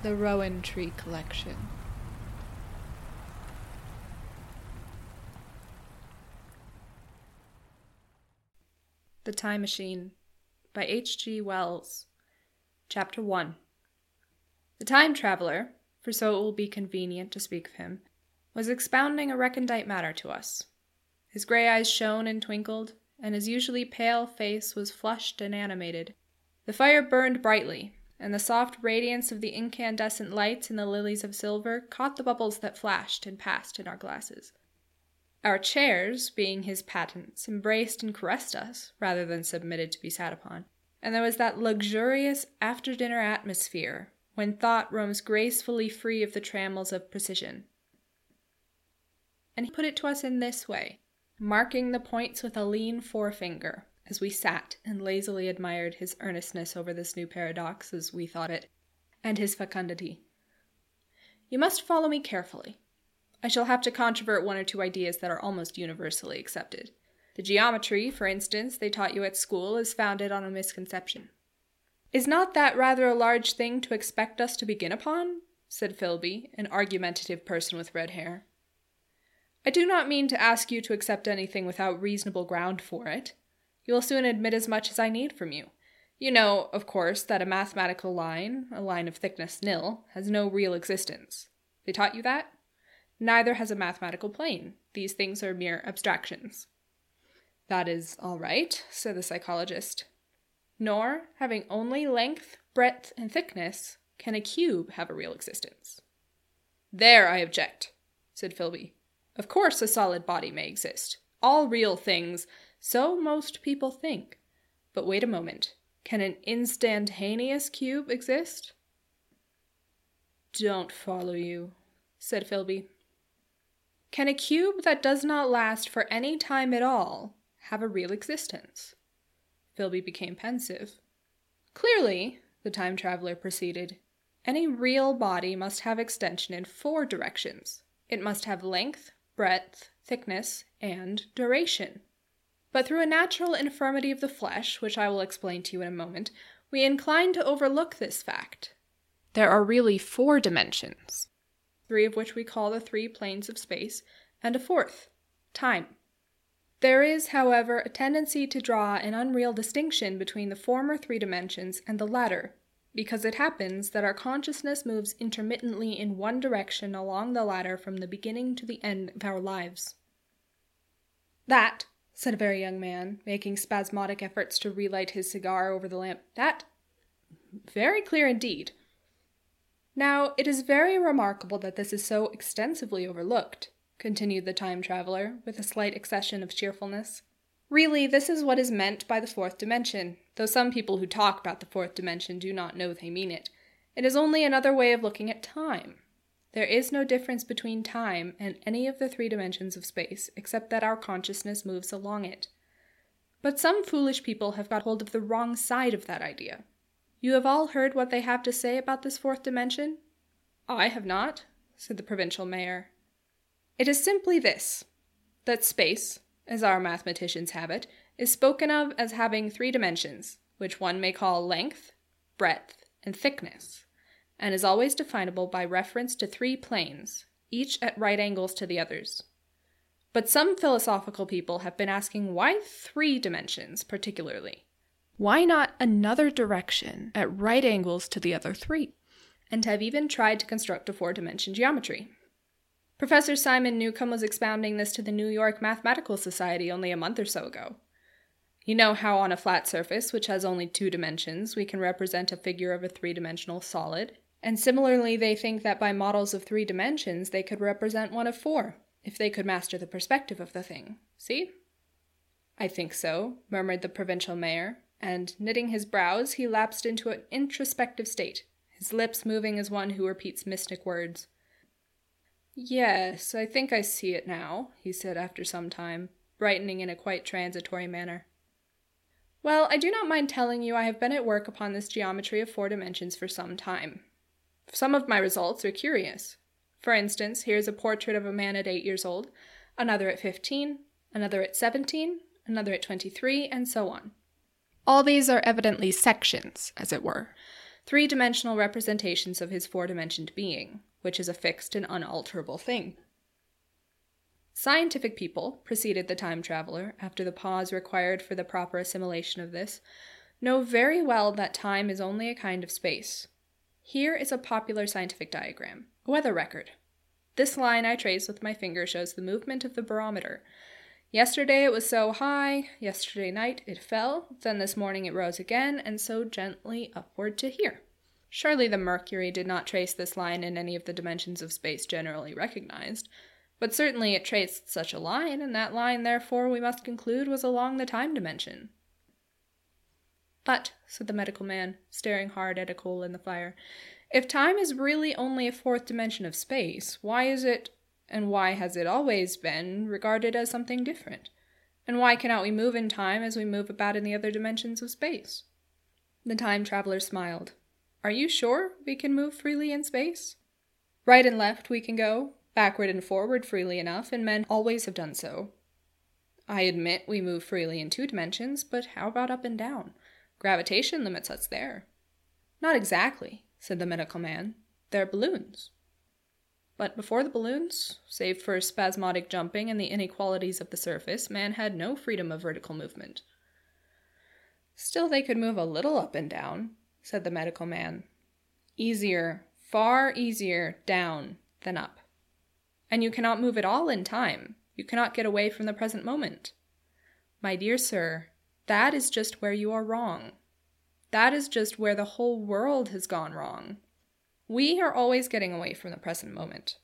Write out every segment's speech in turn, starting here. The Rowan Tree Collection. The Time Machine by H.G. Wells. Chapter 1. The Time Traveller, for so it will be convenient to speak of him, was expounding a recondite matter to us. His grey eyes shone and twinkled, and his usually pale face was flushed and animated. The fire burned brightly, and the soft radiance of the incandescent lights in the lilies of silver caught the bubbles that flashed and passed in our glasses. Our chairs, being his patents, embraced and caressed us, rather than submitted to be sat upon, and there was that luxurious after-dinner atmosphere, when thought roams gracefully free of the trammels of precision. And he put it to us in this way, marking the points with a lean forefinger, as we sat and lazily admired his earnestness over this new paradox, as we thought it, and his fecundity. You must follow me carefully. I shall have to controvert one or two ideas that are almost universally accepted. The geometry, for instance, they taught you at school is founded on a misconception. Is not that rather a large thing to expect us to begin upon? Said Philby, an argumentative person with red hair. I do not mean to ask you to accept anything without reasonable ground for it. You will soon admit as much as I need from you. You know, of course, that a mathematical line, a line of thickness nil, has no real existence. They taught you that? Neither has a mathematical plane. These things are mere abstractions. That is all right, said the psychologist. Nor, having only length, breadth, and thickness, can a cube have a real existence. There I object, said Philby. Of course a solid body may exist. All real things, so most people think. But wait a moment. Can an instantaneous cube exist? Don't follow you, said Philby. Can a cube that does not last for any time at all have a real existence? Philby became pensive. Clearly, the Time Traveller proceeded, any real body must have extension in four directions. It must have length, breadth, thickness, and duration. But through a natural infirmity of the flesh, which I will explain to you in a moment, we incline to overlook this fact. There are really four dimensions, three of which we call the three planes of space, and a fourth, time. There is, however, a tendency to draw an unreal distinction between the former three dimensions and the latter, because it happens that our consciousness moves intermittently in one direction along the latter from the beginning to the end of our lives. That, said a very young man, making spasmodic efforts to relight his cigar over the lamp, that, very clear indeed. Now, it is very remarkable that this is so extensively overlooked, continued the Time Traveller, with a slight accession of cheerfulness. Really, this is what is meant by the fourth dimension, though some people who talk about the fourth dimension do not know they mean it. It is only another way of looking at time. There is no difference between time and any of the three dimensions of space, except that our consciousness moves along it. But some foolish people have got hold of the wrong side of that idea. You have all heard what they have to say about this fourth dimension? I have not, said the provincial mayor. It is simply this, that space, as our mathematicians have it, is spoken of as having three dimensions, which one may call length, breadth, and thickness, and is always definable by reference to three planes, each at right angles to the others. But some philosophical people have been asking why three dimensions particularly? Why not another direction at right angles to the other three? And have even tried to construct a four-dimension geometry. Professor Simon Newcomb was expounding this to the New York Mathematical Society only a month or so ago. You know how on a flat surface, which has only two dimensions, we can represent a figure of a three-dimensional solid, and similarly they think that by models of three dimensions they could represent one of four, if they could master the perspective of the thing. See? I think so, murmured the provincial mayor, and, knitting his brows, he lapsed into an introspective state, his lips moving as one who repeats mystic words. "Yes, I think I see it now," he said after some time, brightening in a quite transitory manner. "Well, I do not mind telling you I have been at work upon this geometry of four dimensions for some time. Some of my results are curious. For instance, here is a portrait of a man at 8 years old, another at 15, another at 17, another at 23, and so on. All these are evidently sections, as it were. three-dimensional representations of his four-dimensioned being, which is a fixed and unalterable thing. Scientific people, proceeded the Time Traveller, after the pause required for the proper assimilation of this, know very well that time is only a kind of space. Here is a popular scientific diagram, a weather record. This line I trace with my finger shows the movement of the barometer. Yesterday it was so high, yesterday night it fell, then this morning it rose again, and so gently upward to here. Surely the mercury did not trace this line in any of the dimensions of space generally recognized, but certainly it traced such a line, and that line, therefore, we must conclude, was along the time dimension. But, said the medical man, staring hard at a coal in the fire, if time is really only a fourth dimension of space, why is it, and why has it always been, regarded as something different? And why cannot we move in time as we move about in the other dimensions of space? The Time Traveller smiled. Are you sure we can move freely in space? Right and left we can go, backward and forward freely enough, and men always have done so. I admit we move freely in two dimensions, but how about up and down? Gravitation limits us there. Not exactly, said the medical man. They're balloons. But before the balloons, save for spasmodic jumping and the inequalities of the surface, man had no freedom of vertical movement. Still, they could move a little up and down, said the medical man. Easier, far easier down than up. And you cannot move at all in time. You cannot get away from the present moment. My dear sir, that is just where you are wrong. That is just where the whole world has gone wrong. We are always getting away from the present moment.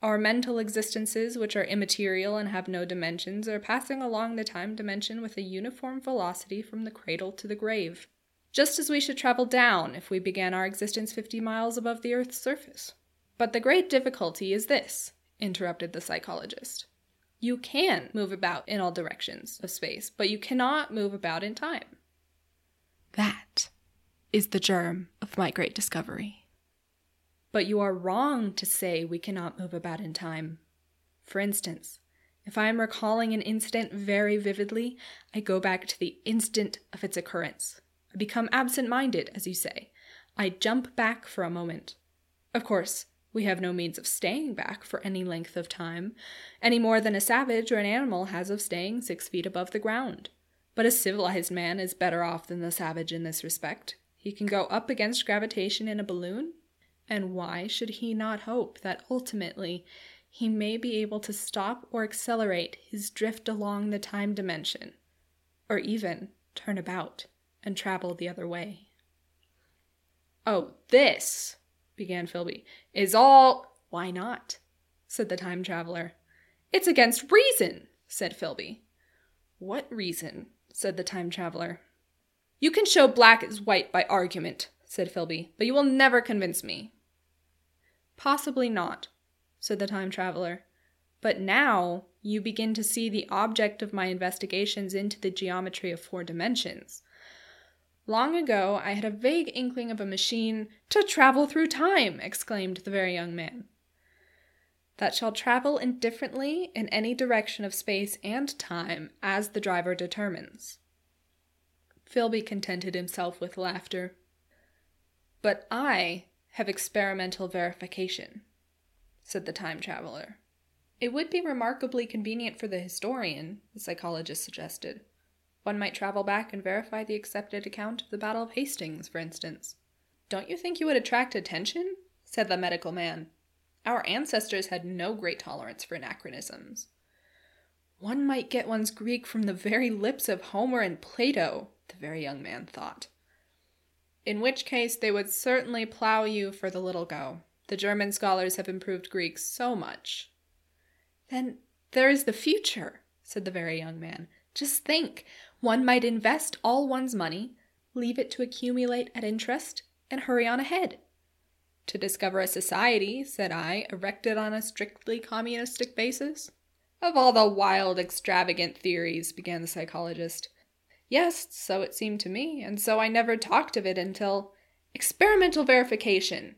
Our mental existences, which are immaterial and have no dimensions, are passing along the time dimension with a uniform velocity from the cradle to the grave, just as we should travel down if we began our existence 50 miles above the Earth's surface. But the great difficulty is this, interrupted the psychologist. You can move about in all directions of space, but you cannot move about in time. That is the germ of my great discovery. But you are wrong to say we cannot move about in time. For instance, if I am recalling an incident very vividly, I go back to the instant of its occurrence. I become absent-minded, as you say. I jump back for a moment. Of course, we have no means of staying back for any length of time, any more than a savage or an animal has of staying 6 feet above the ground. But a civilized man is better off than the savage in this respect. He can go up against gravitation in a balloon, and why should he not hope that ultimately he may be able to stop or accelerate his drift along the time dimension, or even turn about and travel the other way? Oh, this, began Philby, is all... Why not? Said the Time Traveller. It's against reason, said Philby. What reason? Said the Time Traveller. You can show black is white by argument, said Philby, but you will never convince me. Possibly not, said the Time Traveller, but now you begin to see the object of my investigations into the geometry of four dimensions. Long ago, I had a vague inkling of a machine to travel through time, exclaimed the very young man. That shall travel indifferently in any direction of space and time as the driver determines. Philby contented himself with laughter. But I have experimental verification, said the Time Traveller. It would be remarkably convenient for the historian, the psychologist suggested. One might travel back and verify the accepted account of the Battle of Hastings, for instance. Don't you think you would attract attention? Said the medical man. Our ancestors had no great tolerance for anachronisms. One might get one's Greek from the very lips of Homer and Plato, the very young man thought. In which case they would certainly plow you for the little go. The German scholars have improved Greek so much. Then there is the future, said the very young man. Just think, one might invest all one's money, leave it to accumulate at interest, and hurry on ahead. To discover a society, said I, erected on a strictly communistic basis? Of all the wild, extravagant theories, began the psychologist. Yes, so it seemed to me, and so I never talked of it until... Experimental verification,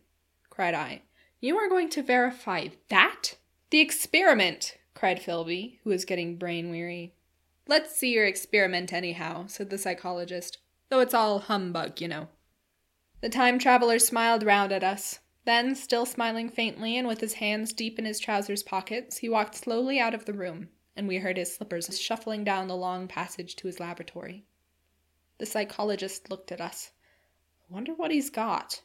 cried I. You are going to verify that? The experiment, cried Philby, who was getting brain-weary. Let's see your experiment anyhow, said the psychologist, though it's all humbug, you know. The time traveller smiled round at us. Then, still smiling faintly and with his hands deep in his trousers pockets, he walked slowly out of the room, and we heard his slippers shuffling down the long passage to his laboratory. The psychologist looked at us. I wonder what he's got.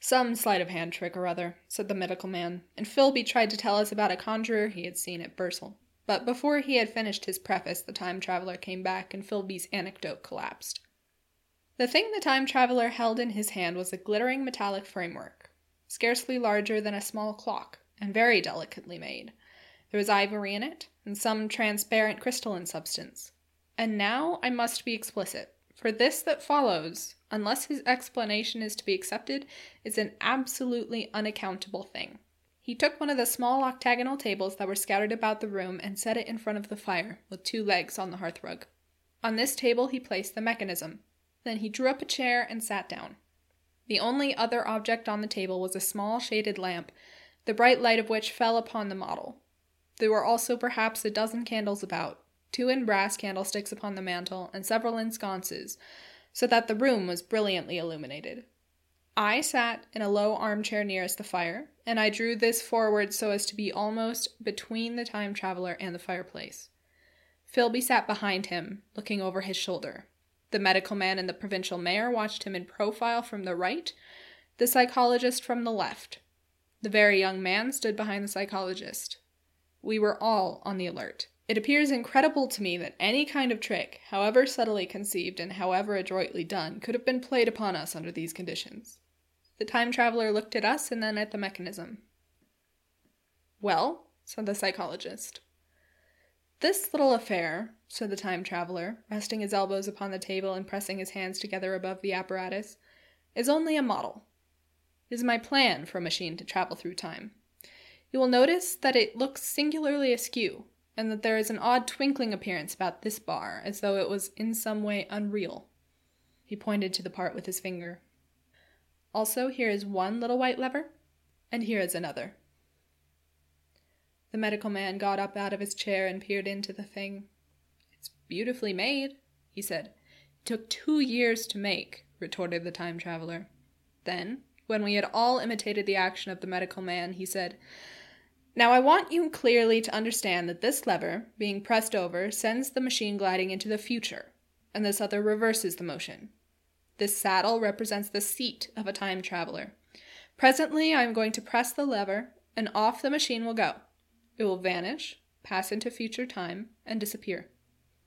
Some sleight-of-hand trick or other, said the medical man, and Philby tried to tell us about a conjurer he had seen at Bursal. But before he had finished his preface, the time traveller came back, and Philby's anecdote collapsed. The thing the time traveller held in his hand was a glittering metallic framework, scarcely larger than a small clock, and very delicately made. There was ivory in it, and some transparent crystalline substance. And now I must be explicit, for this that follows, unless his explanation is to be accepted, is an absolutely unaccountable thing. He took one of the small octagonal tables that were scattered about the room and set it in front of the fire, with two legs on the hearth rug. On this table he placed the mechanism. Then he drew up a chair and sat down. The only other object on the table was a small shaded lamp, the bright light of which fell upon the model. There were also perhaps a dozen candles about, two in brass candlesticks upon the mantel, and several in sconces, so that the room was brilliantly illuminated. I sat in a low armchair nearest the fire, and I drew this forward so as to be almost between the time traveller and the fireplace. Philby sat behind him, looking over his shoulder. The medical man and the provincial mayor watched him in profile from the right, the psychologist from the left. The very young man stood behind the psychologist. We were all on the alert. It appears incredible to me that any kind of trick, however subtly conceived and however adroitly done, could have been played upon us under these conditions. The time traveller looked at us and then at the mechanism. Well, said the psychologist. This little affair, said the time traveller, resting his elbows upon the table and pressing his hands together above the apparatus, is only a model. It is my plan for a machine to travel through time. You will notice that it looks singularly askew, and that there is an odd twinkling appearance about this bar, as though it was in some way unreal. He pointed to the part with his finger. Also, here is one little white lever, and here is another. The medical man got up out of his chair and peered into the thing. "It's beautifully made," he said. "It took 2 years to make," retorted the time traveller. Then, when we had all imitated the action of the medical man, he said, "Now I want you clearly to understand that this lever, being pressed over, sends the machine gliding into the future, and this other reverses the motion. This saddle represents the seat of a time traveller. Presently I am going to press the lever, and off the machine will go. It will vanish, pass into future time, and disappear.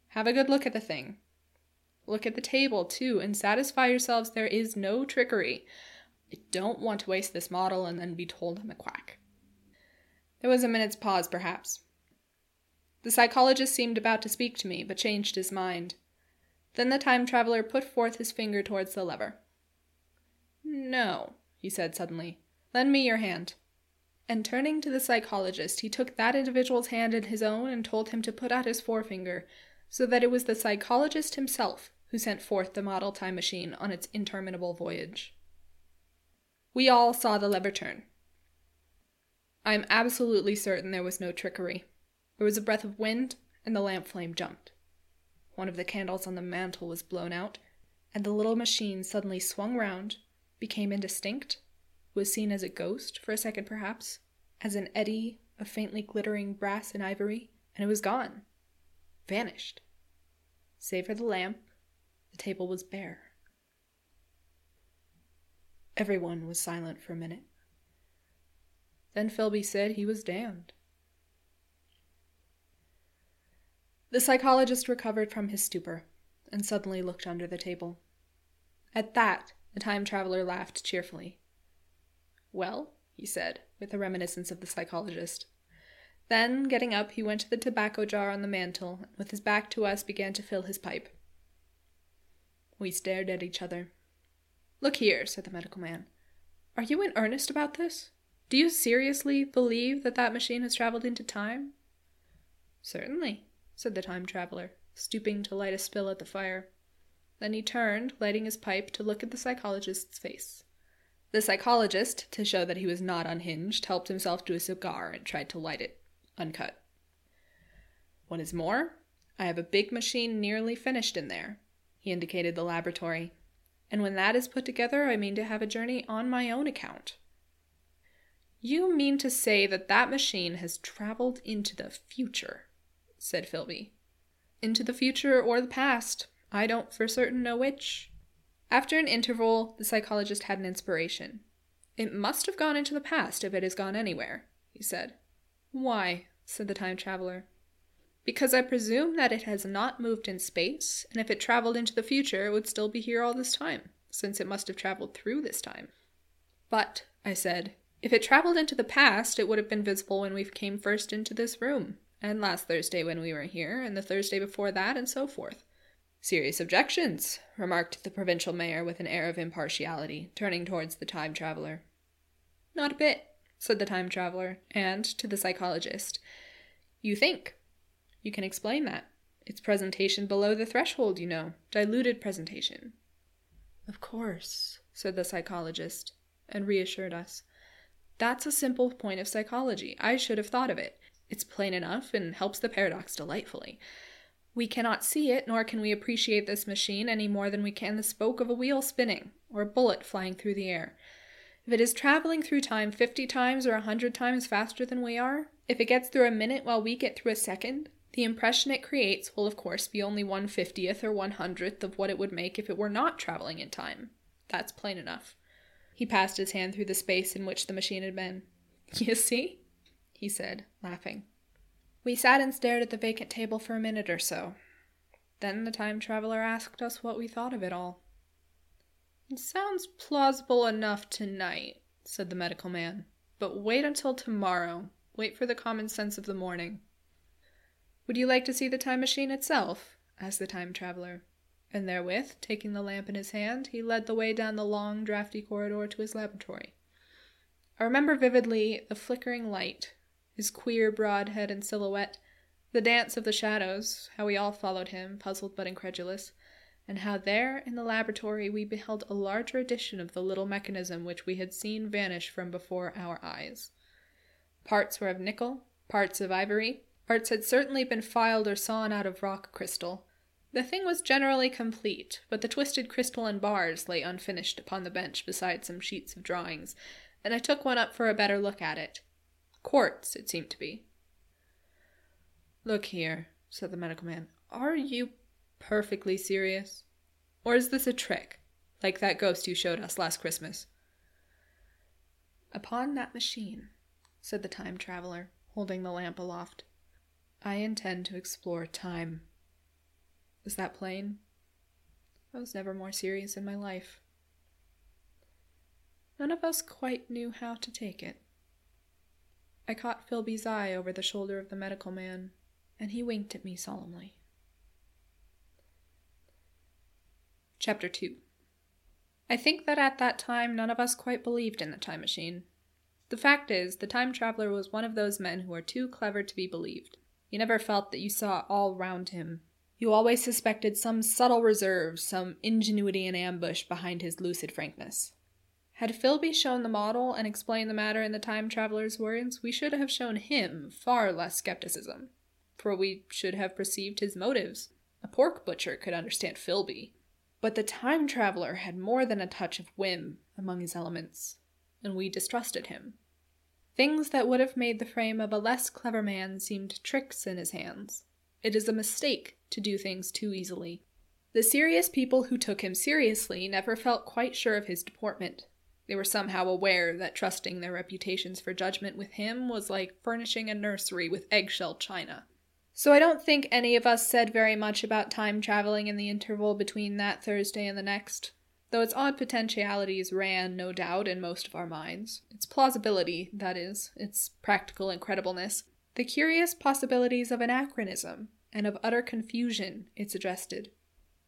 Have a good look at the thing. Look at the table, too, and satisfy yourselves there is no trickery. I don't want to waste this model and then be told I'm a quack." There was a minute's pause, perhaps. The psychologist seemed about to speak to me, but changed his mind. Then the time traveller put forth his finger towards the lever. "No," he said suddenly. "Lend me your hand." And turning to the psychologist, he took that individual's hand in his own and told him to put out his forefinger, so that it was the psychologist himself who sent forth the model time machine on its interminable voyage. We all saw the lever turn. I am absolutely certain there was no trickery. There was a breath of wind, and the lamp flame jumped. One of the candles on the mantel was blown out, and the little machine suddenly swung round, became indistinct, was seen as a ghost for a second perhaps, as an eddy of faintly glittering brass and ivory, and it was gone, vanished. Save for the lamp, the table was bare. Everyone was silent for a minute. Then Philby said he was damned. The psychologist recovered from his stupor, and suddenly looked under the table. At that, the time traveller laughed cheerfully. "Well," he said, with a reminiscence of the psychologist. Then, getting up, he went to the tobacco jar on the mantel, and with his back to us began to fill his pipe. We stared at each other. "Look here," said the medical man. "Are you in earnest about this? Do you seriously believe that that machine has travelled into time?" "Certainly," said the time traveller, stooping to light a spill at the fire. Then he turned, lighting his pipe, to look at the psychologist's face. The psychologist, to show that he was not unhinged, helped himself to a cigar and tried to light it, uncut. "What is more, I have a big machine nearly finished in there," he indicated the laboratory. And when that is put together, I mean to have a journey on my own account. You mean to say that that machine has traveled into the future, said Philby. Into the future or the past. I don't for certain know which. After an interval, the psychologist had an inspiration. It must have gone into the past if it has gone anywhere, he said. Why? Said the time traveler. Because I presume that it has not moved in space, and if it traveled into the future, it would still be here all this time, since it must have traveled through this time. But, I said, if it traveled into the past, it would have been visible when we came first into this room, and last Thursday when we were here, and the Thursday before that, and so forth. Serious objections, remarked the provincial mayor with an air of impartiality, turning towards the time traveler. Not a bit, said the time traveler, and, to the psychologist, you think. You can explain that. It's presentation below the threshold, you know. Diluted presentation. Of course, said the psychologist, and reassured us. That's a simple point of psychology. I should have thought of it. It's plain enough and helps the paradox delightfully. We cannot see it, nor can we appreciate this machine any more than we can the spoke of a wheel spinning, or a bullet flying through the air. If it is traveling through time 50 times or 100 times faster than we are, if it gets through a minute while we get through a second, the impression it creates will, of course, be only 1/50th or 100th of what it would make if it were not traveling in time. That's plain enough. He passed his hand through the space in which the machine had been. You see? He said, laughing. We sat and stared at the vacant table for a minute or so. Then the time traveler asked us what we thought of it all. It sounds plausible enough tonight, said the medical man, but wait until tomorrow. Wait for the common sense of the morning. Would you like to see the time machine itself? Asked the time traveler, and therewith, taking the lamp in his hand, he led the way down the long, drafty corridor to his laboratory. I remember vividly the flickering light, his queer, broad head and silhouette, the dance of the shadows, how we all followed him, puzzled but incredulous, and how there, in the laboratory, we beheld a larger edition of the little mechanism which we had seen vanish from before our eyes. Parts were of nickel, parts of ivory, parts had certainly been filed or sawn out of rock crystal. The thing was generally complete, but the twisted crystalline bars lay unfinished upon the bench beside some sheets of drawings, and I took one up for a better look at it. Quartz, it seemed to be. Look here, said the medical man. Are you perfectly serious? Or is this a trick, like that ghost you showed us last Christmas? Upon that machine, said the time traveler, holding the lamp aloft. I intend to explore time. Is that plain? I was never more serious in my life. None of us quite knew how to take it. I caught Philby's eye over the shoulder of the medical man, and he winked at me solemnly. Chapter 2. I think that at that time none of us quite believed in the time machine. The fact is, the time traveler was one of those men who are too clever to be believed. You never felt that you saw all round him. You always suspected some subtle reserve, some ingenuity in ambush behind his lucid frankness. Had Philby shown the model and explained the matter in the time traveler's words, we should have shown him far less skepticism, for we should have perceived his motives. A pork butcher could understand Philby. But the time traveler had more than a touch of whim among his elements, and we distrusted him. Things that would have made the frame of a less clever man seemed tricks in his hands. It is a mistake to do things too easily. The serious people who took him seriously never felt quite sure of his deportment. They were somehow aware that trusting their reputations for judgment with him was like furnishing a nursery with eggshell china. So I don't think any of us said very much about time traveling in the interval between that Thursday and the next. Though its odd potentialities ran, no doubt, in most of our minds. Its plausibility, that is, its practical incredibleness. The curious possibilities of anachronism, and of utter confusion, it suggested.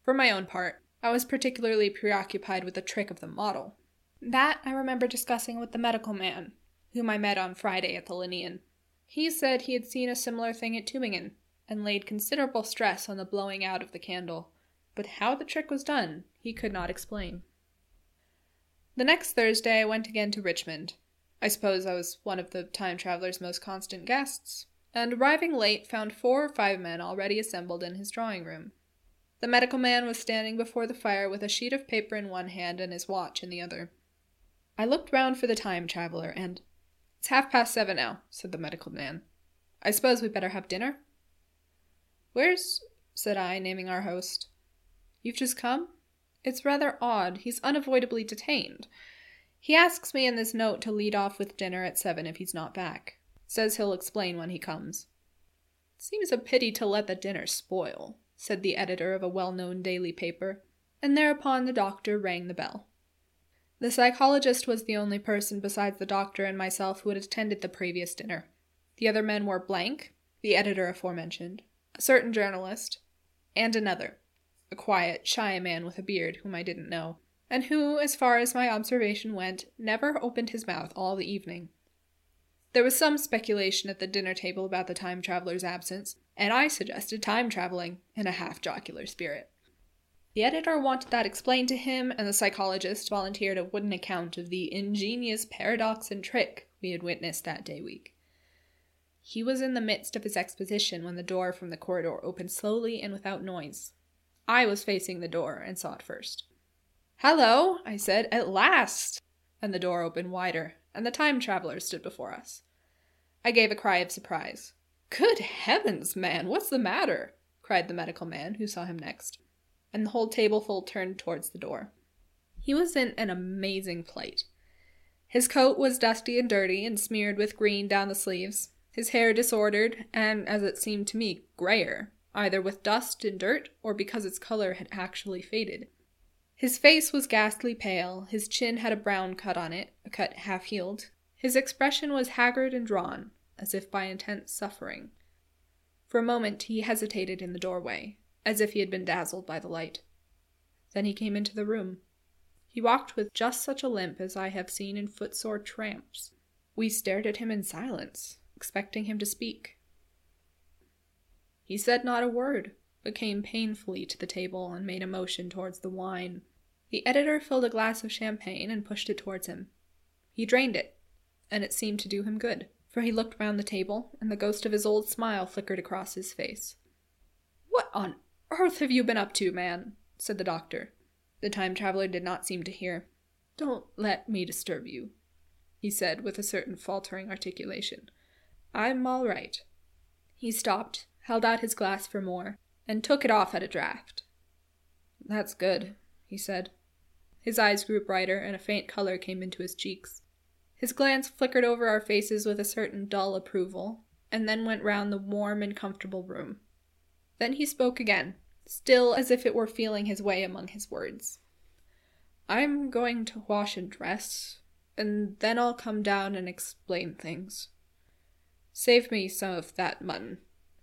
For my own part, I was particularly preoccupied with the trick of the model. That I remember discussing with the medical man, whom I met on Friday at the Linnean. He said he had seen a similar thing at Tübingen, and laid considerable stress on the blowing out of the candle. But how the trick was done, he could not explain. The next Thursday I went again to Richmond. I suppose I was one of the time traveler's most constant guests, and arriving late found 4 or 5 men already assembled in his drawing-room. The medical man was standing before the fire with a sheet of paper in one hand and his watch in the other. I looked round for the time traveller, and— "It's 7:30 now," said the medical man. "I suppose we'd better have dinner?" "Where's—" said I, naming our host. "You've just come? It's rather odd. He's unavoidably detained. He asks me in this note to lead off with dinner at 7 if he's not back. Says he'll explain when he comes." "Seems a pity to let the dinner spoil," said the editor of a well-known daily paper, and thereupon the doctor rang the bell. The psychologist was the only person besides the doctor and myself who had attended the previous dinner. The other men were Blank, the editor aforementioned, a certain journalist, and another, a quiet, shy man with a beard whom I didn't know, and who, as far as my observation went, never opened his mouth all the evening. There was some speculation at the dinner table about the time traveller's absence, and I suggested time traveling in a half-jocular spirit. The editor wanted that explained to him, and the psychologist volunteered a wooden account of the ingenious paradox and trick we had witnessed that day week. He was in the midst of his exposition when the door from the corridor opened slowly and without noise. I was facing the door and saw it first. "Hello," I said, "at last!" And the door opened wider, and the time traveller stood before us. I gave a cry of surprise. "Good heavens, man, what's the matter?" cried the medical man, who saw him next, and the whole tableful turned towards the door. He was in an amazing plight. His coat was dusty and dirty and smeared with green down the sleeves, his hair disordered, and, as it seemed to me, grayer, either with dust and dirt or because its colour had actually faded. His face was ghastly pale, his chin had a brown cut on it, a cut half-healed. His expression was haggard and drawn, as if by intense suffering. For a moment he hesitated in the doorway, as if he had been dazzled by the light. Then he came into the room. He walked with just such a limp as I have seen in footsore tramps. We stared at him in silence, expecting him to speak. He said not a word, but came painfully to the table and made a motion towards the wine. The editor filled a glass of champagne and pushed it towards him. He drained it, and it seemed to do him good, for he looked round the table, and the ghost of his old smile flickered across his face. "What on earth have you been up to, man?" said the doctor. The time traveller did not seem to hear. "Don't let me disturb you," he said with a certain faltering articulation. "I'm all right." He stopped, held out his glass for more, and took it off at a draught. "That's good," he said. His eyes grew brighter, and a faint colour came into his cheeks. His glance flickered over our faces with a certain dull approval, and then went round the warm and comfortable room. Then he spoke again, still as if it were feeling his way among his words. "I'm going to wash and dress, and then I'll come down and explain things. Save me some of that mutton.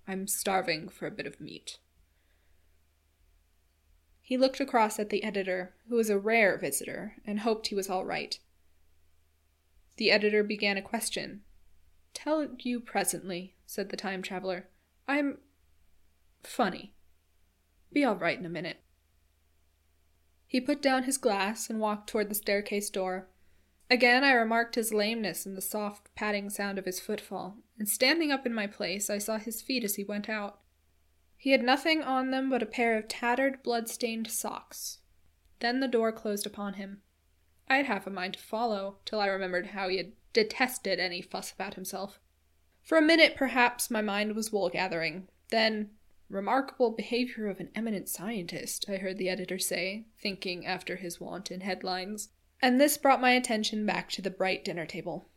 I'm starving for a bit of meat." He looked across at the editor, who was a rare visitor, and hoped he was all right. The editor began a question. "Tell you presently," said the time traveller. "I'm funny. Be all right in a minute." He put down his glass and walked toward the staircase door. Again I remarked his lameness and the soft, padding sound of his footfall, and standing up in my place I saw his feet as he went out. He had nothing on them but a pair of tattered, blood-stained socks. Then the door closed upon him. I had half a mind to follow, till I remembered how he had detested any fuss about himself. For a minute, perhaps, my mind was wool-gathering. Then, "Remarkable behaviour of an eminent scientist," I heard the editor say, thinking after his wont in headlines, and this brought my attention back to the bright dinner table.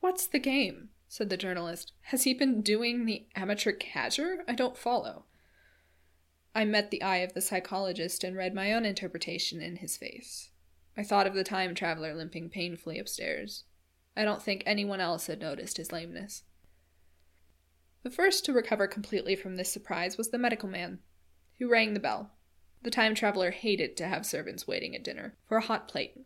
"What's the game?" said the journalist. "Has he been doing the amateur cadger? I don't follow." I met the eye of the psychologist and read my own interpretation in his face. I thought of the time traveller limping painfully upstairs. I don't think anyone else had noticed his lameness. The first to recover completely from this surprise was the medical man, who rang the bell. The time traveller hated to have servants waiting at dinner for a hot plate.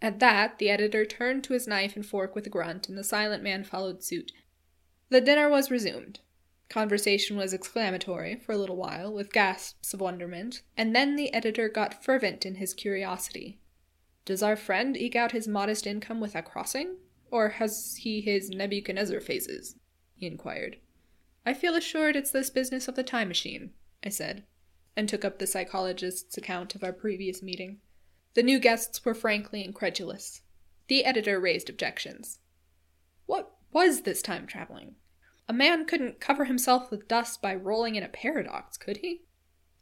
At that, the editor turned to his knife and fork with a grunt, and the silent man followed suit. The dinner was resumed. Conversation was exclamatory for a little while, with gasps of wonderment, and then the editor got fervent in his curiosity. "Does our friend eke out his modest income with a crossing, or has he his Nebuchadnezzar phases?" he inquired. "I feel assured it's this business of the time machine," I said. and took up the psychologist's account of our previous meeting. The new guests were frankly incredulous. The editor raised objections. What was this time traveling? A man couldn't cover himself with dust by rolling in a paradox, could he?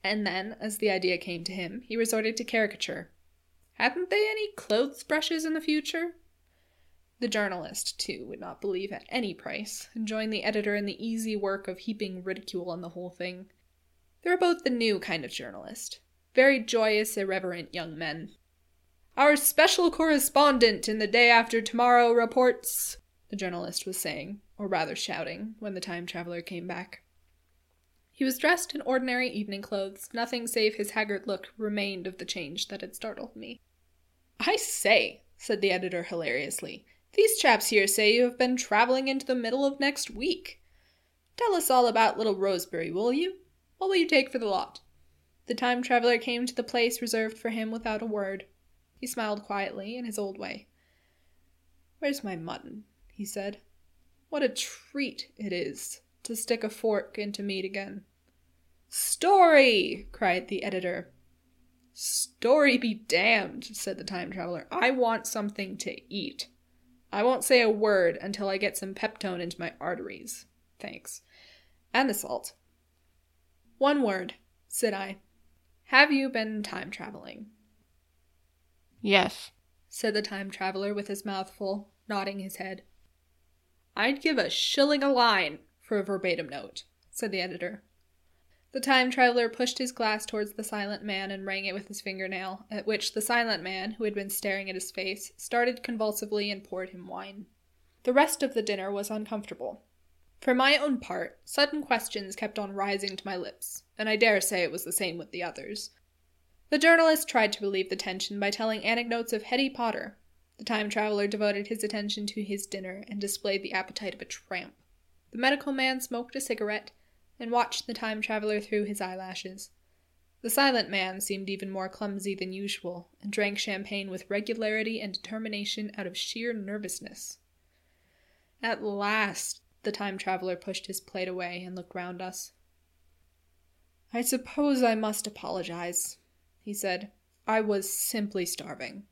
And then, as the idea came to him, he resorted to caricature. Hadn't they any clothes brushes in the future? The journalist, too, would not believe at any price, and joined the editor in the easy work of heaping ridicule on the whole thing. They were both the new kind of journalist, very joyous, irreverent young men. "Our special correspondent in the day after tomorrow reports," the journalist was saying, or rather shouting, when the time traveller came back. He was dressed in ordinary evening clothes. Nothing save his haggard look remained of the change that had startled me. "I say," said the editor hilariously, "these chaps here say you have been travelling into the middle of next week. Tell us all about little Roseberry, will you? What will you take for the lot?" The time traveller came to the place reserved for him without a word. He smiled quietly in his old way. "Where's my mutton?" he said. "What a treat it is to stick a fork into meat again." "Story!" cried the editor. "Story be damned," said the time traveller. "I want something to eat. I won't say a word until I get some peptone into my arteries. Thanks. And the salt." "One word," said I. "Have you been time travelling?" "Yes," said the time traveller with his mouth full, nodding his head. "I'd give a shilling a line for a verbatim note," said the editor. The time traveller pushed his glass towards the silent man and rang it with his fingernail, at which the silent man, who had been staring at his face, started convulsively and poured him wine. The rest of the dinner was uncomfortable. For my own part, sudden questions kept on rising to my lips, and I dare say it was the same with the others. The journalist tried to relieve the tension by telling anecdotes of Hetty Potter. The time traveller devoted his attention to his dinner and displayed the appetite of a tramp. The medical man smoked a cigarette and watched the time traveller through his eyelashes. The silent man seemed even more clumsy than usual, and drank champagne with regularity and determination out of sheer nervousness. At last, the time traveller pushed his plate away and looked round us. "I suppose I must apologize," he said. "I was simply starving.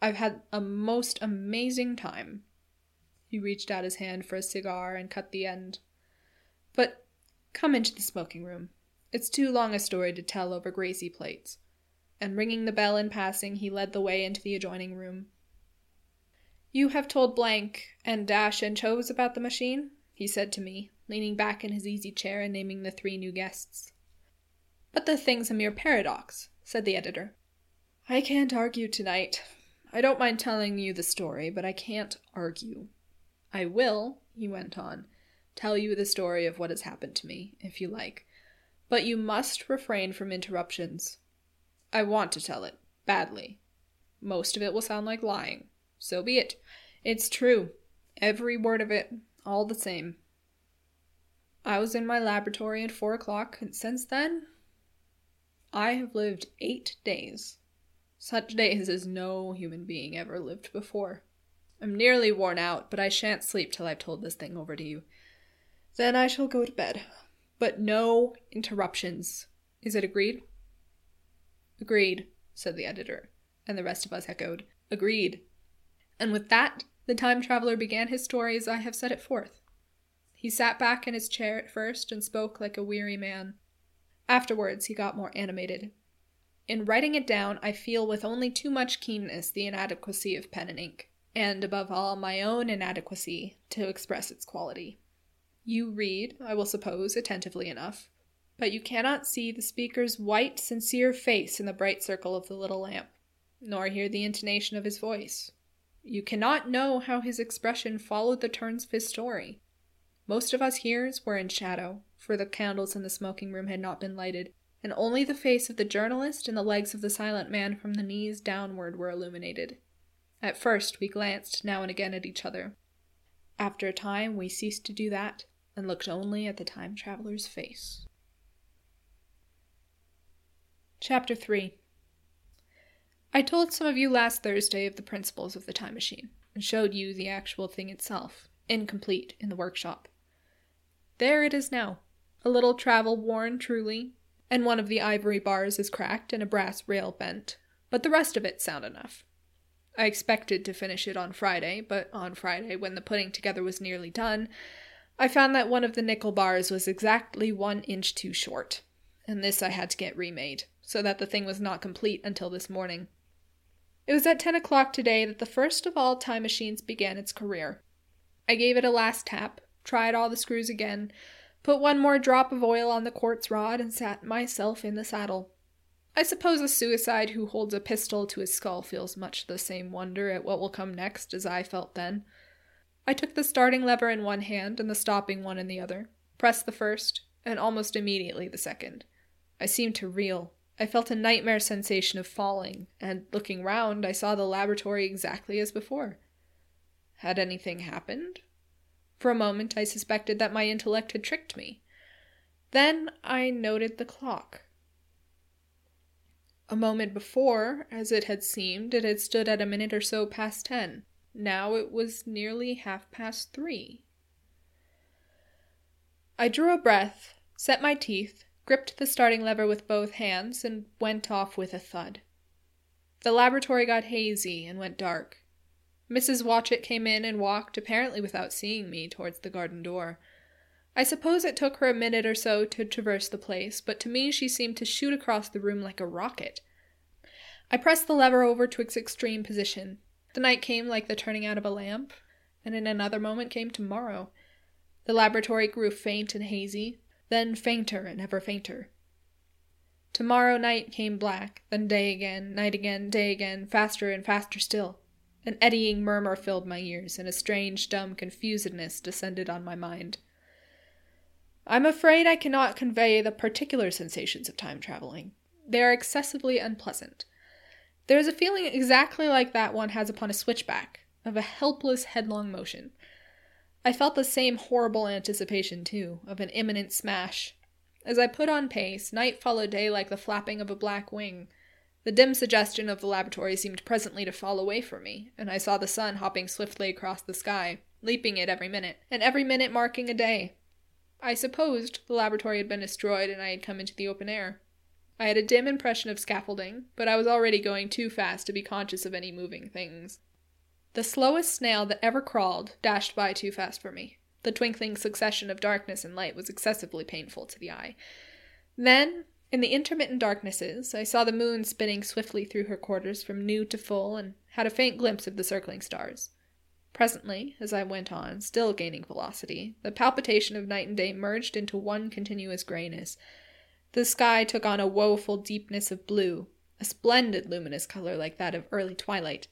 I've had a most amazing time." He reached out his hand for a cigar and cut the end. "But come into the smoking room. It's too long a story to tell over greasy plates." And ringing the bell in passing, he led the way into the adjoining room. "You have told blank and dash and chose about the machine?" he said to me, leaning back in his easy chair and naming the three new guests. "But the thing's a mere paradox," said the editor. "I can't argue tonight. I don't mind telling you the story, but I can't argue. I will," he went on, "tell you the story of what has happened to me, if you like. But you must refrain from interruptions. I want to tell it, badly. Most of it will sound like lying. So be it. It's true. Every word of it, all the same. I was in my laboratory at 4 o'clock, and since then, I have lived 8 days. Such days as no human being ever lived before. I'm nearly worn out, but I shan't sleep till I've told this thing over to you. Then I shall go to bed. But no interruptions. Is it agreed?" "Agreed," said the editor, and the rest of us echoed, "Agreed." And with that, the time traveller began his story as I have set it forth. He sat back in his chair at first and spoke like a weary man. Afterwards, he got more animated. In writing it down, I feel with only too much keenness the inadequacy of pen and ink, and above all my own inadequacy to express its quality. You read, I will suppose, attentively enough, but you cannot see the speaker's white, sincere face in the bright circle of the little lamp, nor hear the intonation of his voice. You cannot know how his expression followed the turns of his story. Most of us hearers were in shadow, for the candles in the smoking room had not been lighted, and only the face of the journalist and the legs of the silent man from the knees downward were illuminated. At first we glanced now and again at each other. After a time we ceased to do that, and looked only at the time traveller's face. Chapter 3. I told some of you last Thursday of the principles of the time machine, and showed you the actual thing itself, incomplete, in the workshop. There it is now, a little travel worn truly, and one of the ivory bars is cracked and a brass rail bent, but the rest of it's sound enough. I expected to finish it on Friday, but on Friday, when the putting together was nearly done, I found that one of the nickel bars was exactly 1 inch too short, and this I had to get remade, so that the thing was not complete until this morning. It was at 10 o'clock today that the first of all time machines began its career. I gave it a last tap, tried all the screws again, put one more drop of oil on the quartz rod, and sat myself in the saddle. I suppose a suicide who holds a pistol to his skull feels much the same wonder at what will come next as I felt then. I took the starting lever in one hand and the stopping one in the other, pressed the first, and almost immediately the second. I seemed to reel. I felt a nightmare sensation of falling, and looking round, I saw the laboratory exactly as before. Had anything happened? For a moment, I suspected that my intellect had tricked me. Then I noted the clock. A moment before, as it had seemed, it had stood at a minute or so past 10. Now it was nearly 3:30. I drew a breath, set my teeth, gripped the starting lever with both hands, and went off with a thud. The laboratory got hazy and went dark. Mrs. Watchett came in and walked, apparently without seeing me, towards the garden door. I suppose it took her a minute or so to traverse the place, but to me she seemed to shoot across the room like a rocket. I pressed the lever over to its extreme position. The night came like the turning out of a lamp, and in another moment came tomorrow. The laboratory grew faint and hazy, then fainter and ever fainter. Tomorrow night came black, then day again, night again, day again, faster and faster still. An eddying murmur filled my ears, and a strange, dumb confusedness descended on my mind. I'm afraid I cannot convey the particular sensations of time traveling. They are excessively unpleasant. There is a feeling exactly like that one has upon a switchback, of a helpless, headlong motion. I felt the same horrible anticipation, too, of an imminent smash. As I put on pace, night followed day like the flapping of a black wing. The dim suggestion of the laboratory seemed presently to fall away from me, and I saw the sun hopping swiftly across the sky, leaping it every minute, and every minute marking a day. I supposed the laboratory had been destroyed and I had come into the open air. I had a dim impression of scaffolding, but I was already going too fast to be conscious of any moving things. The slowest snail that ever crawled dashed by too fast for me. The twinkling succession of darkness and light was excessively painful to the eye. Then, in the intermittent darknesses, I saw the moon spinning swiftly through her quarters from new to full, and had a faint glimpse of the circling stars. Presently, as I went on, still gaining velocity, the palpitation of night and day merged into one continuous grayness. The sky took on a woeful deepness of blue, a splendid luminous color like that of early twilight.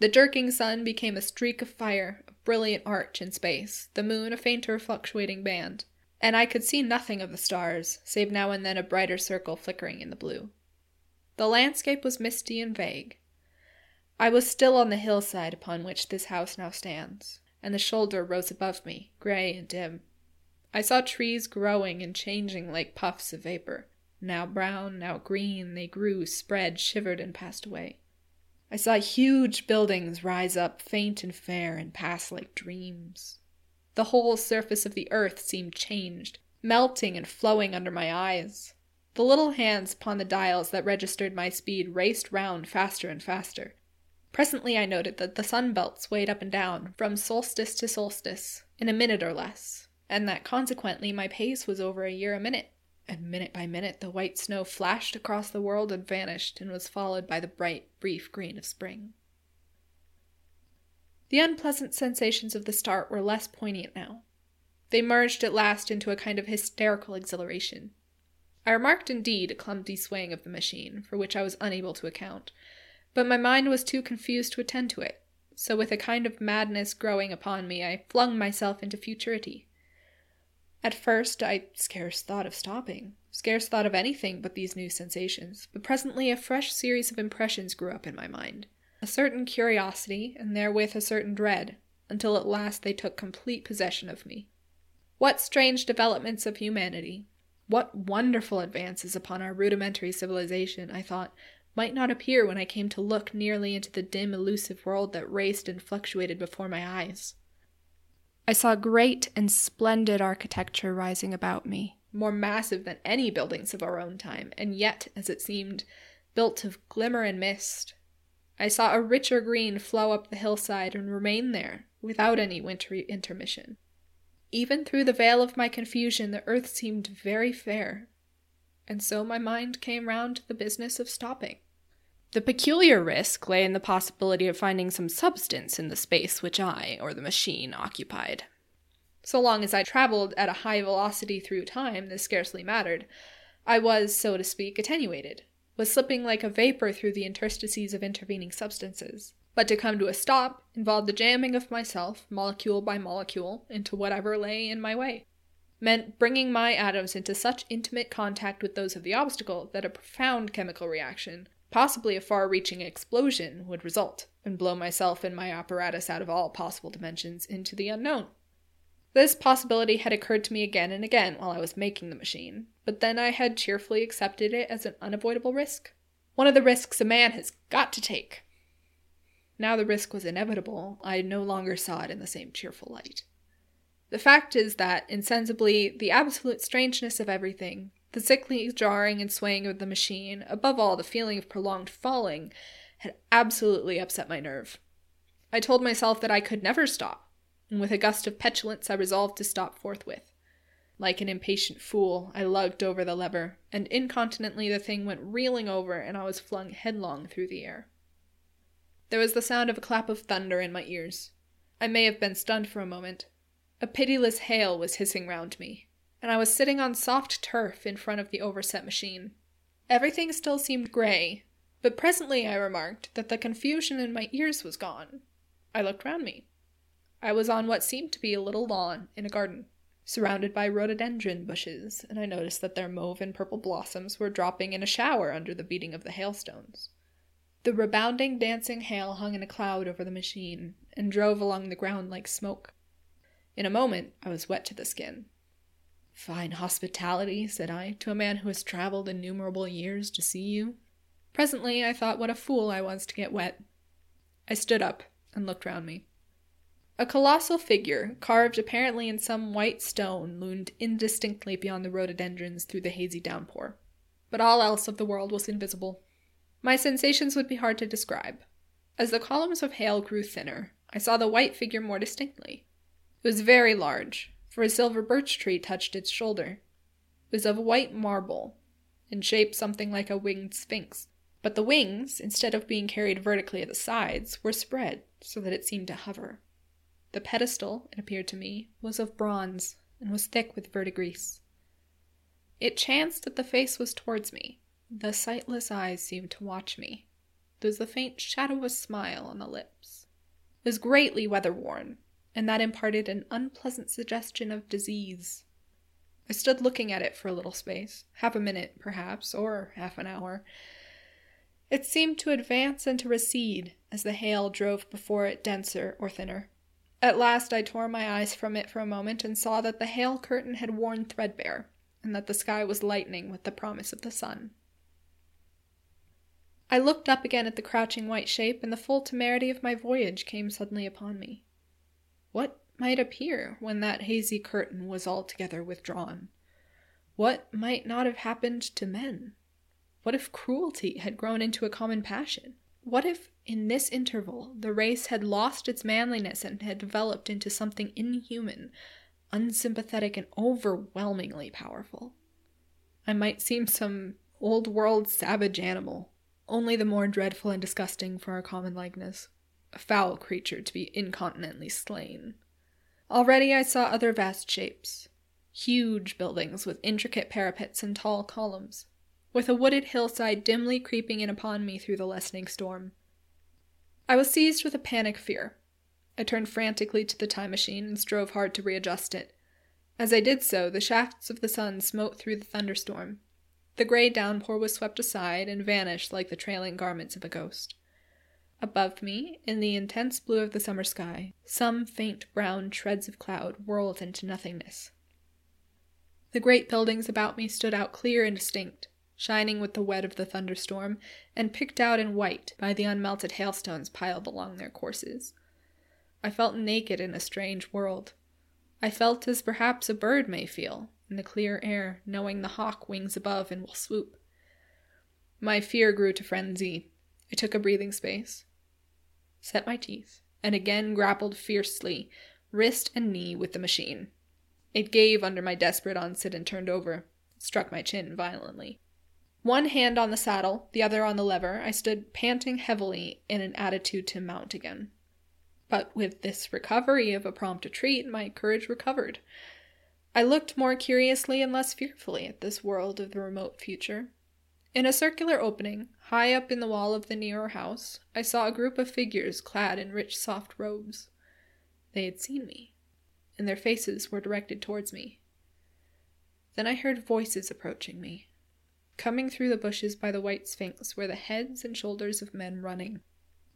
The jerking sun became a streak of fire, a brilliant arch in space, the moon a fainter fluctuating band. And I could see nothing of the stars, save now and then a brighter circle flickering in the blue. The landscape was misty and vague. I was still on the hillside upon which this house now stands, and the shoulder rose above me, grey and dim. I saw trees growing and changing like puffs of vapour. Now brown, now green, they grew, spread, shivered, and passed away. I saw huge buildings rise up, faint and fair, and pass like dreams. The whole surface of the earth seemed changed, melting and flowing under my eyes. The little hands upon the dials that registered my speed raced round faster and faster. Presently I noted that the sun belt swayed up and down, from solstice to solstice, in a minute or less, and that consequently my pace was over a year a minute, and minute by minute the white snow flashed across the world and vanished, and was followed by the bright, brief green of spring. The unpleasant sensations of the start were less poignant now. They merged at last into a kind of hysterical exhilaration. I remarked indeed a clumsy swaying of the machine, for which I was unable to account, but my mind was too confused to attend to it, so with a kind of madness growing upon me, I flung myself into futurity. At first I scarce thought of stopping, scarce thought of anything but these new sensations, but presently a fresh series of impressions grew up in my mind. A certain curiosity, and therewith a certain dread, until at last they took complete possession of me. What strange developments of humanity, what wonderful advances upon our rudimentary civilization, I thought, might not appear when I came to look nearly into the dim, elusive world that raced and fluctuated before my eyes. I saw great and splendid architecture rising about me, more massive than any buildings of our own time, and yet, as it seemed, built of glimmer and mist. I saw a richer green flow up the hillside and remain there, without any wintry intermission. Even through the veil of my confusion, the earth seemed very fair, and so my mind came round to the business of stopping. The peculiar risk lay in the possibility of finding some substance in the space which I, or the machine, occupied. So long as I traveled at a high velocity through time, this scarcely mattered. I was, so to speak, attenuated, was slipping like a vapor through the interstices of intervening substances. But to come to a stop involved the jamming of myself, molecule by molecule, into whatever lay in my way. Meant bringing my atoms into such intimate contact with those of the obstacle that a profound chemical reaction, possibly a far-reaching explosion, would result, and blow myself and my apparatus out of all possible dimensions into the unknown. This possibility had occurred to me again and again while I was making the machine, but then I had cheerfully accepted it as an unavoidable risk. One of the risks a man has got to take. Now the risk was inevitable. I no longer saw it in the same cheerful light. The fact is that, insensibly, the absolute strangeness of everything, the sickly jarring and swaying of the machine, above all the feeling of prolonged falling, had absolutely upset my nerve. I told myself that I could never stop, and with a gust of petulance I resolved to stop forthwith. Like an impatient fool, I lugged over the lever, and incontinently the thing went reeling over, and I was flung headlong through the air. There was the sound of a clap of thunder in my ears. I may have been stunned for a moment. A pitiless hail was hissing round me, and I was sitting on soft turf in front of the overset machine. Everything still seemed grey, but presently I remarked that the confusion in my ears was gone. I looked round me. I was on what seemed to be a little lawn in a garden, surrounded by rhododendron bushes, and I noticed that their mauve and purple blossoms were dropping in a shower under the beating of the hailstones. The rebounding, dancing hail hung in a cloud over the machine, and drove along the ground like smoke. In a moment I was wet to the skin. "Fine hospitality," said I, "to a man who has travelled innumerable years to see you." Presently I thought what a fool I was to get wet. I stood up and looked round me. A colossal figure, carved apparently in some white stone, loomed indistinctly beyond the rhododendrons through the hazy downpour. But all else of the world was invisible. My sensations would be hard to describe. As the columns of hail grew thinner, I saw the white figure more distinctly. It was very large, for a silver birch tree touched its shoulder. It was of white marble, in shape something like a winged sphinx. But the wings, instead of being carried vertically at the sides, were spread so that it seemed to hover. The pedestal, it appeared to me, was of bronze, and was thick with verdigris. It chanced that the face was towards me. The sightless eyes seemed to watch me. There was the faint shadow of a smile on the lips. It was greatly weather-worn, and that imparted an unpleasant suggestion of disease. I stood looking at it for a little space, half a minute, perhaps, or half an hour. It seemed to advance and to recede as the hail drove before it denser or thinner. At last I tore my eyes from it for a moment and saw that the hail curtain had worn threadbare, and that the sky was lightening with the promise of the sun. I looked up again at the crouching white shape, and the full temerity of my voyage came suddenly upon me. What might appear when that hazy curtain was altogether withdrawn? What might not have happened to men? What if cruelty had grown into a common passion? What if, in this interval, the race had lost its manliness and had developed into something inhuman, unsympathetic, and overwhelmingly powerful? I might seem some old-world savage animal, only the more dreadful and disgusting for our common likeness, a foul creature to be incontinently slain. Already I saw other vast shapes, huge buildings with intricate parapets and tall columns, with a wooded hillside dimly creeping in upon me through the lessening storm. I was seized with a panic fear. I turned frantically to the time machine and strove hard to readjust it. As I did so, the shafts of the sun smote through the thunderstorm. The grey downpour was swept aside and vanished like the trailing garments of a ghost. Above me, in the intense blue of the summer sky, some faint brown shreds of cloud whirled into nothingness. The great buildings about me stood out clear and distinct, shining with the wet of the thunderstorm, and picked out in white by the unmelted hailstones piled along their courses. I felt naked in a strange world. I felt as perhaps a bird may feel, in the clear air, knowing the hawk wings above and will swoop. My fear grew to frenzy. I took a breathing space, set my teeth, and again grappled fiercely, wrist and knee, with the machine. It gave under my desperate onset and turned over. It struck my chin violently. One hand on the saddle, the other on the lever, I stood panting heavily in an attitude to mount again. But with this recovery of a prompt retreat, my courage recovered. I looked more curiously and less fearfully at this world of the remote future. In a circular opening, high up in the wall of the nearer house, I saw a group of figures clad in rich soft robes. They had seen me, and their faces were directed towards me. Then I heard voices approaching me, coming through the bushes by the white sphinx were the heads and shoulders of men running.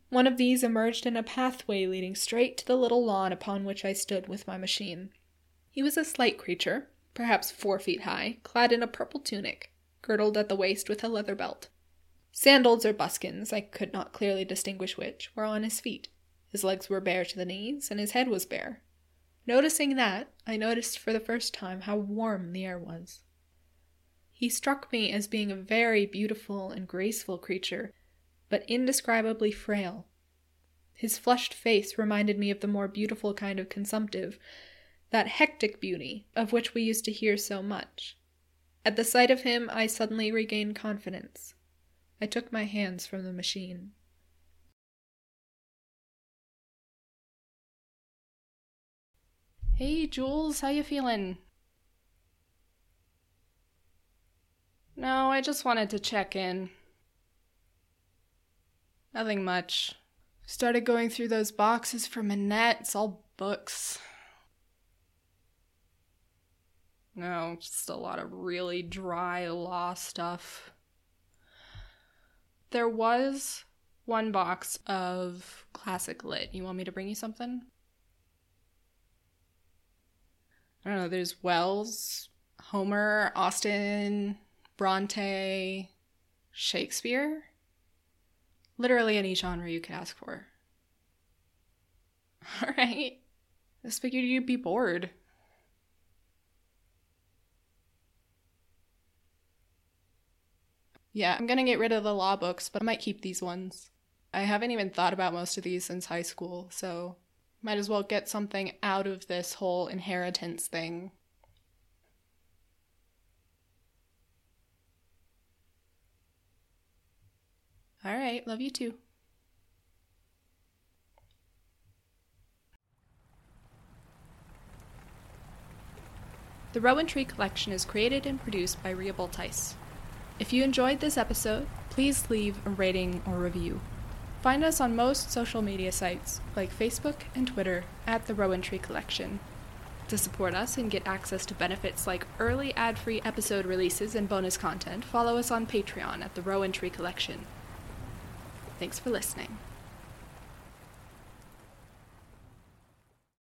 One of these emerged in a pathway leading straight to the little lawn upon which I stood with my machine. He was a slight creature, perhaps 4 feet high, clad in a purple tunic, girdled at the waist with a leather belt. Sandals or buskins, I could not clearly distinguish which, were on his feet. His legs were bare to the knees, and his head was bare. Noticing that, I noticed for the first time how warm the air was. He struck me as being a very beautiful and graceful creature, but indescribably frail. His flushed face reminded me of the more beautiful kind of consumptive, that hectic beauty of which we used to hear so much. At the sight of him, I suddenly regained confidence. I took my hands from the machine. Hey, Jules, how you feeling? No, I just wanted to check in. Nothing much. Started going through those boxes for Minette. It's all books. No, just a lot of really dry law stuff. There was one box of classic lit. You want me to bring you something? I don't know, there's Wells, Homer, Austen, Bronte, Shakespeare. Literally any genre you could ask for. Alright. I just figured you'd be bored. Yeah, I'm gonna get rid of the law books, but I might keep these ones. I haven't even thought about most of these since high school, so might as well get something out of this whole inheritance thing. All right, love you too. The Rowan Tree Collection is created and produced by Ria Bulthuis. If you enjoyed this episode, please leave a rating or review. Find us on most social media sites, like Facebook and Twitter, at The Rowan Tree Collection. To support us and get access to benefits like early ad-free episode releases and bonus content, follow us on Patreon at The Rowan Tree Collection. Thanks for listening.